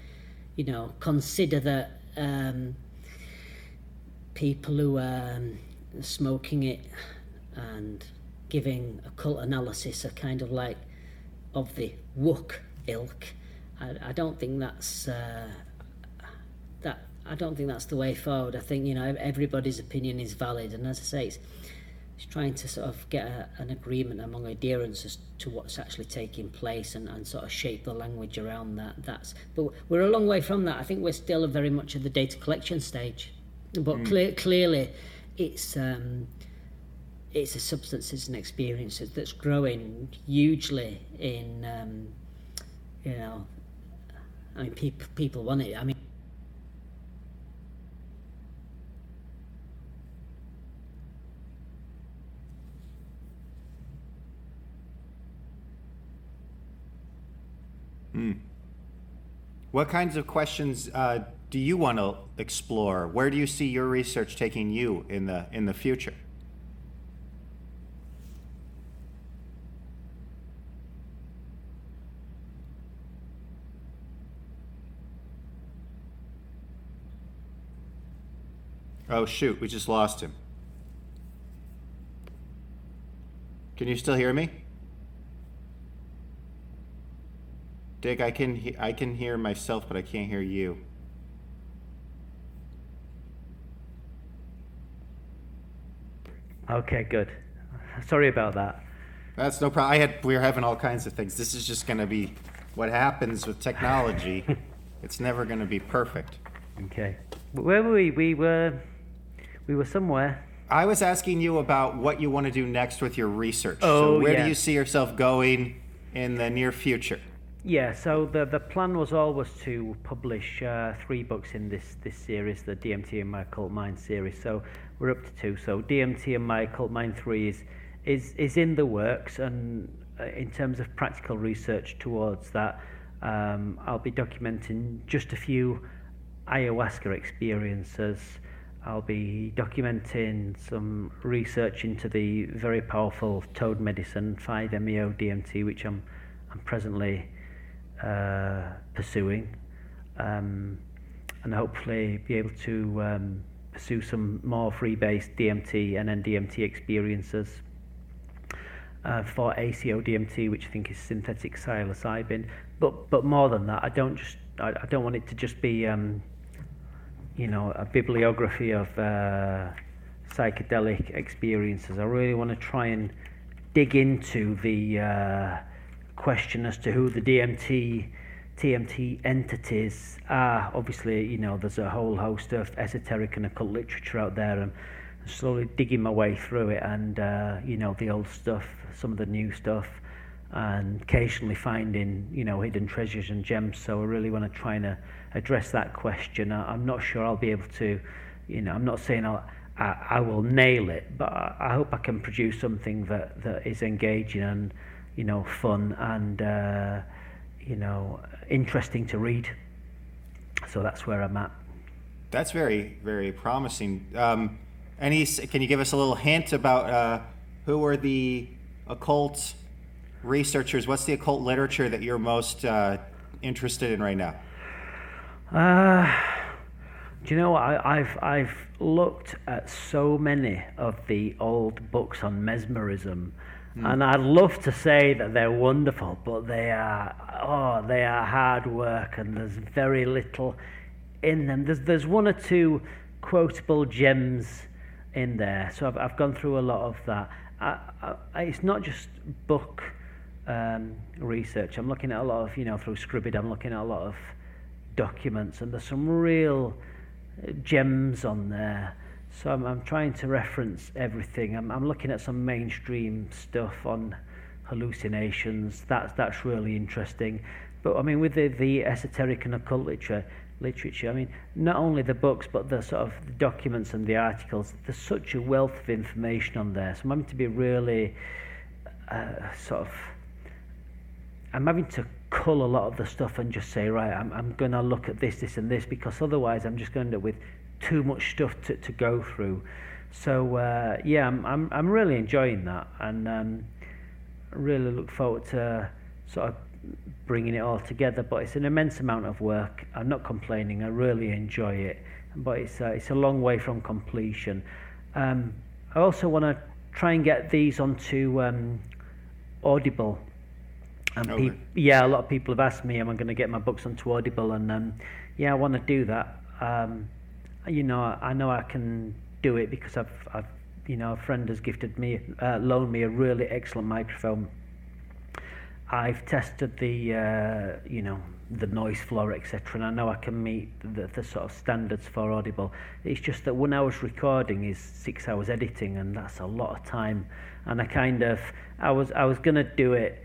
you know, consider that people who are smoking it and giving occult analysis are kind of like of the wook ilk. I don't think that's I don't think that's the way forward. I think, you know, everybody's opinion is valid, and as I say, it's trying to sort of get an agreement among adherents as to what's actually taking place, and sort of shape the language around that. But we're a long way from that. I think we're still very much at the data collection stage, but clearly, it's the substances and experiences that's growing hugely in, you know, I mean, people want it. I mean. What kinds of questions do you want to explore? Where do you see your research taking you in the future? Oh shoot, we just lost him. Can you still hear me? Dick, I can hear myself, but I can't hear you. Okay, good. Sorry about that. That's no problem. We're having all kinds of things. This is just going to be what happens with technology. It's never going to be perfect. Okay. Where were we? We were somewhere. I was asking you about what you want to do next with your research. Oh, so where do you see yourself going in the near future? Yeah, so the plan was always to publish 3 books in this series, the DMT and My Occult Mind series. So we're up to 2. So DMT and My Occult Mind 3 is in the works, and in terms of practical research towards that, I'll be documenting just a few ayahuasca experiences. I'll be documenting some research into the very powerful toad medicine 5-MeO DMT, which I'm presently pursuing, and hopefully be able to pursue some more free-based DMT and NDMT experiences for ACODMT, which I think is synthetic psilocybin. But more than that, I don't want it to just be you know, a bibliography of psychedelic experiences. I really want to try and dig into the question as to who the DMT entities are. Obviously, you know, there's a whole host of esoteric and occult literature out there, and I'm slowly digging my way through it, and you know, the old stuff, some of the new stuff, and occasionally finding, you know, hidden treasures and gems. So I really want to try and address that question. I'm not sure I'll be able to, you know, I'm not saying I will nail it, but I hope I can produce something that is engaging and, you know, fun and, you know, interesting to read. So that's where I'm at. That's very, very promising. Can you give us a little hint about who are the occult researchers? What's the occult literature that you're most interested in right now? Do you know, I've looked at so many of the old books on mesmerism. And I'd love to say that they're wonderful, but they are hard work, and there's very little in them. There's one or two quotable gems in there. So I've gone through a lot of that. It's not just book research. I'm looking at a lot of, through Scribid, I'm looking at a lot of documents, and there's some real gems on there. So I'm trying to reference everything. I'm looking at some mainstream stuff on hallucinations. That's really interesting. But I mean, with the esoteric and occult literature, I mean, not only the books, but the sort of the documents and the articles, there's such a wealth of information on there. So I'm having to be really I'm having to cull a lot of the stuff and just say, right, I'm going to look at this, and this, because otherwise I'm just going to end up with too much stuff to go through. So I'm really enjoying that, and really look forward to sort of bringing it all together. But it's an immense amount of work. I'm not complaining. I really enjoy it, but it's a long way from completion. I also want to try and get these onto Audible. And a lot of people have asked me, am I going to get my books onto Audible? And I want to do that. I know I can do it because I've a friend has gifted me, loaned me a really excellent microphone. I've tested the noise floor, etc., and I know I can meet the sort of standards for Audible. It's just that 1 hour's recording is 6 hours editing, and that's a lot of time. And I was going to do it.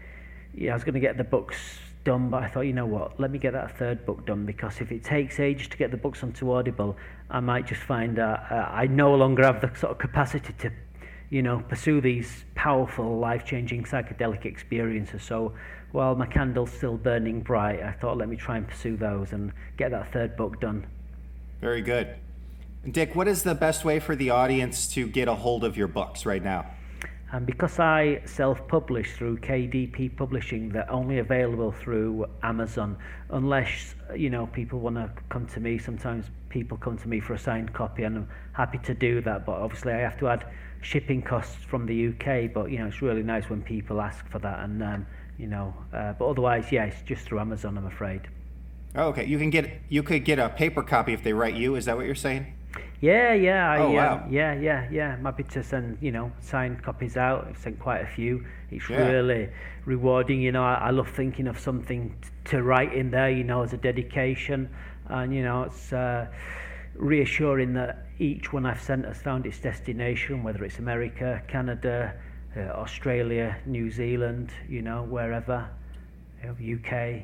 Yeah, I was going to get the books done, but I thought, you know what, let me get that third book done, because if it takes ages to get the books onto Audible, I might just find I no longer have the sort of capacity to, pursue these powerful, life-changing psychedelic experiences. So while my candle's still burning bright, I thought, let me try and pursue those and get that third book done. Very good. Dick, what is the best way for the audience to get a hold of your books right now? And because I self-publish through KDP Publishing, they're only available through Amazon, unless, people want to come to me. Sometimes people come to me for a signed copy, and I'm happy to do that. But obviously I have to add shipping costs from the UK. But, it's really nice when people ask for that. And, but otherwise, yeah, it's just through Amazon, I'm afraid. Oh, okay. You could get a paper copy if they write you. Is that what you're saying? Yeah. Yeah. I'm happy to send, signed copies out. I've sent quite a few. It's really rewarding. I love thinking of something to write in there, as a dedication. And, it's reassuring that each one I've sent has found its destination, whether it's America, Canada, Australia, New Zealand, wherever, UK.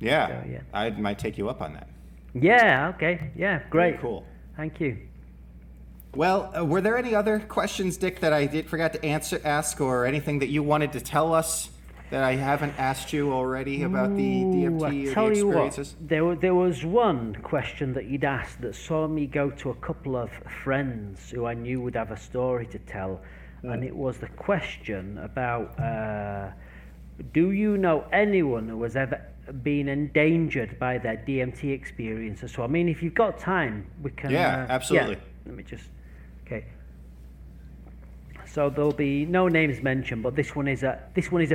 Yeah. So, yeah. I might take you up on that. Yeah, okay. Yeah, great. Very cool. Thank you. Well, were there any other questions, Dick, that I forgot to ask, or anything that you wanted to tell us that I haven't asked you already about the DMT or the experiences? What, there was one question that you'd asked that saw me go to a couple of friends who I knew would have a story to tell, and it was the question about, do you know anyone who has ever been endangered by their DMT experiences? So, I mean, if you've got time, we can... Yeah, absolutely. Yeah. Let me just... Okay. So there'll be no names mentioned, but this one is a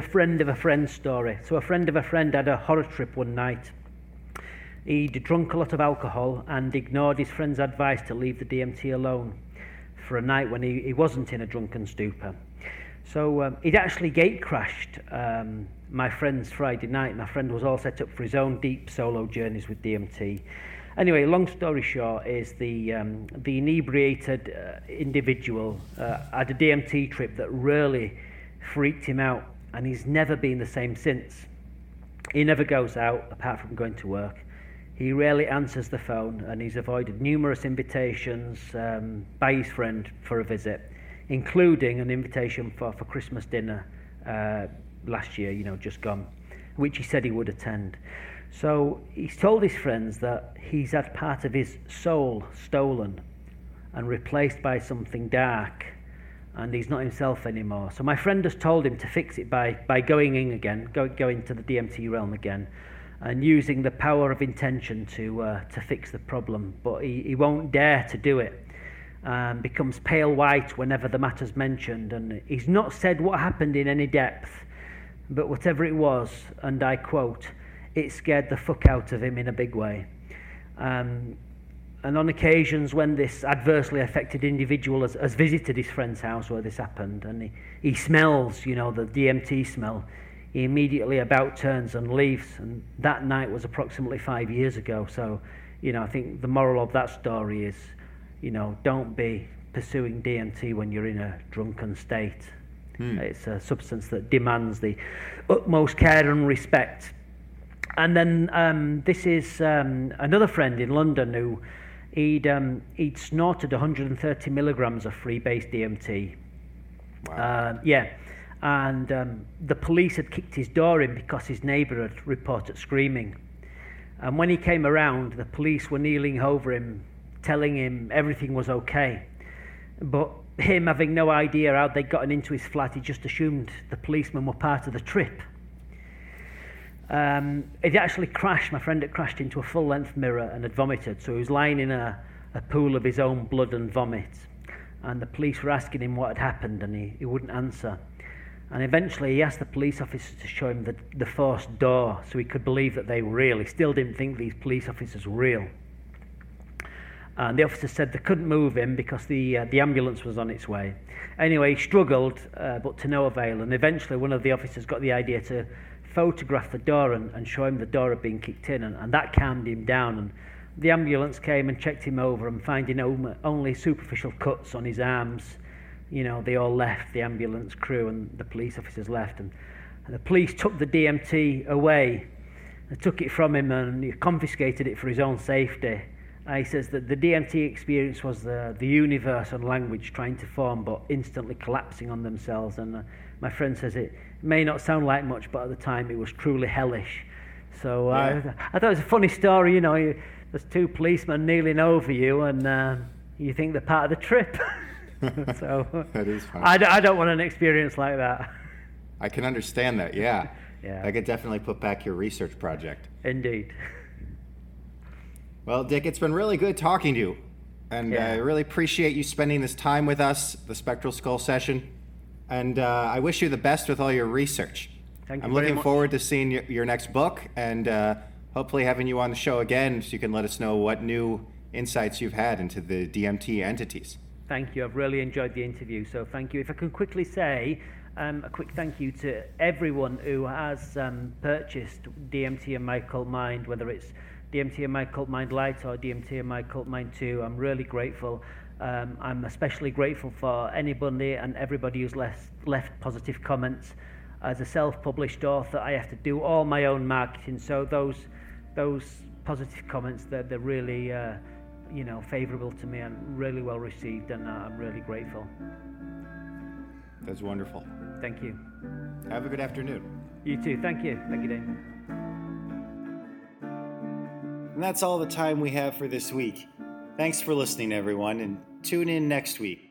friend of a friend story. So a friend of a friend had a horror trip one night. He'd drunk a lot of alcohol and ignored his friend's advice to leave the DMT alone for a night when he wasn't in a drunken stupor. So he'd actually gate-crashed my friend's Friday night. My friend was all set up for his own deep solo journeys with DMT. Anyway, long story short is the inebriated individual had a DMT trip that really freaked him out, and he's never been the same since. He never goes out apart from going to work. He rarely answers the phone, and he's avoided numerous invitations by his friend for a visit, including an invitation for Christmas dinner last year, just gone, which he said he would attend. So he's told his friends that he's had part of his soul stolen and replaced by something dark, and he's not himself anymore. So my friend has told him to fix it by going in again, going to the DMT realm again, and using the power of intention to fix the problem. But he won't dare to do it. Becomes pale white whenever the matter's mentioned, and he's not said what happened in any depth, but whatever it was, and I quote, it scared the fuck out of him in a big way. And on occasions when this adversely affected individual has visited his friend's house where this happened, and he smells, you know, the DMT smell, he immediately about turns and leaves. And that night was approximately 5 years ago. So, you know, I think the moral of that story is, you know, don't be pursuing DMT when you're in a drunken state. It's a substance that demands the utmost care and respect. And then this is another friend in London who he'd snorted 130 milligrams of free-base DMT. Wow. And the police had kicked his door in because his neighbour had reported screaming. And when he came around, the police were kneeling over him, telling him everything was okay. But him, having no idea how they'd gotten into his flat, he just assumed the policemen were part of the trip. It actually crashed. My friend had crashed into a full-length mirror and had vomited. So he was lying in a pool of his own blood and vomit. And the police were asking him what had happened, and he wouldn't answer. And eventually he asked the police officer to show him the forced door so he could believe that they were real. He still didn't think these police officers were real. And the officer said they couldn't move him because the ambulance was on its way. Anyway, he struggled, but to no avail. And eventually one of the officers got the idea to photograph the door and show him the door had been kicked in. And that calmed him down. And the ambulance came and checked him over, and finding only superficial cuts on his arms, you know, they all left, the ambulance crew and the police officers left. And the police took the DMT away. They took it from him and he confiscated it for his own safety. He says that the DMT experience was the universe and language trying to form, but instantly collapsing on themselves. And my friend says it may not sound like much, but at the time it was truly hellish. So I thought it was a funny story, you know, there's two policemen kneeling over you and you think they're part of the trip. So that is fun. I don't want an experience like that. I can understand that, yeah. Yeah. I could definitely put back your research project. Indeed. Well, Dick, it's been really good talking to you. And I really appreciate you spending this time with us, the Spectral Skull Session. And I wish you the best with all your research. Thank you. I'm looking forward to seeing your next book, and hopefully having you on the show again so you can let us know what new insights you've had into the DMT entities. Thank you. I've really enjoyed the interview, so thank you. If I can quickly say a quick thank you to everyone who has purchased DMT and My Occult Mind, whether it's DMT and My Occult Mind Light or DMT and My Occult Mind 2. I'm really grateful. I'm especially grateful for anybody and everybody who's left positive comments. As a self-published author, I have to do all my own marketing, so those positive comments, they're really... you know, favorable to me and really well received, and I'm really grateful. That's wonderful. Thank you. Have a good afternoon. You too. Thank you. Thank you, Dave. And that's all the time we have for this week. Thanks for listening, everyone, and tune in next week.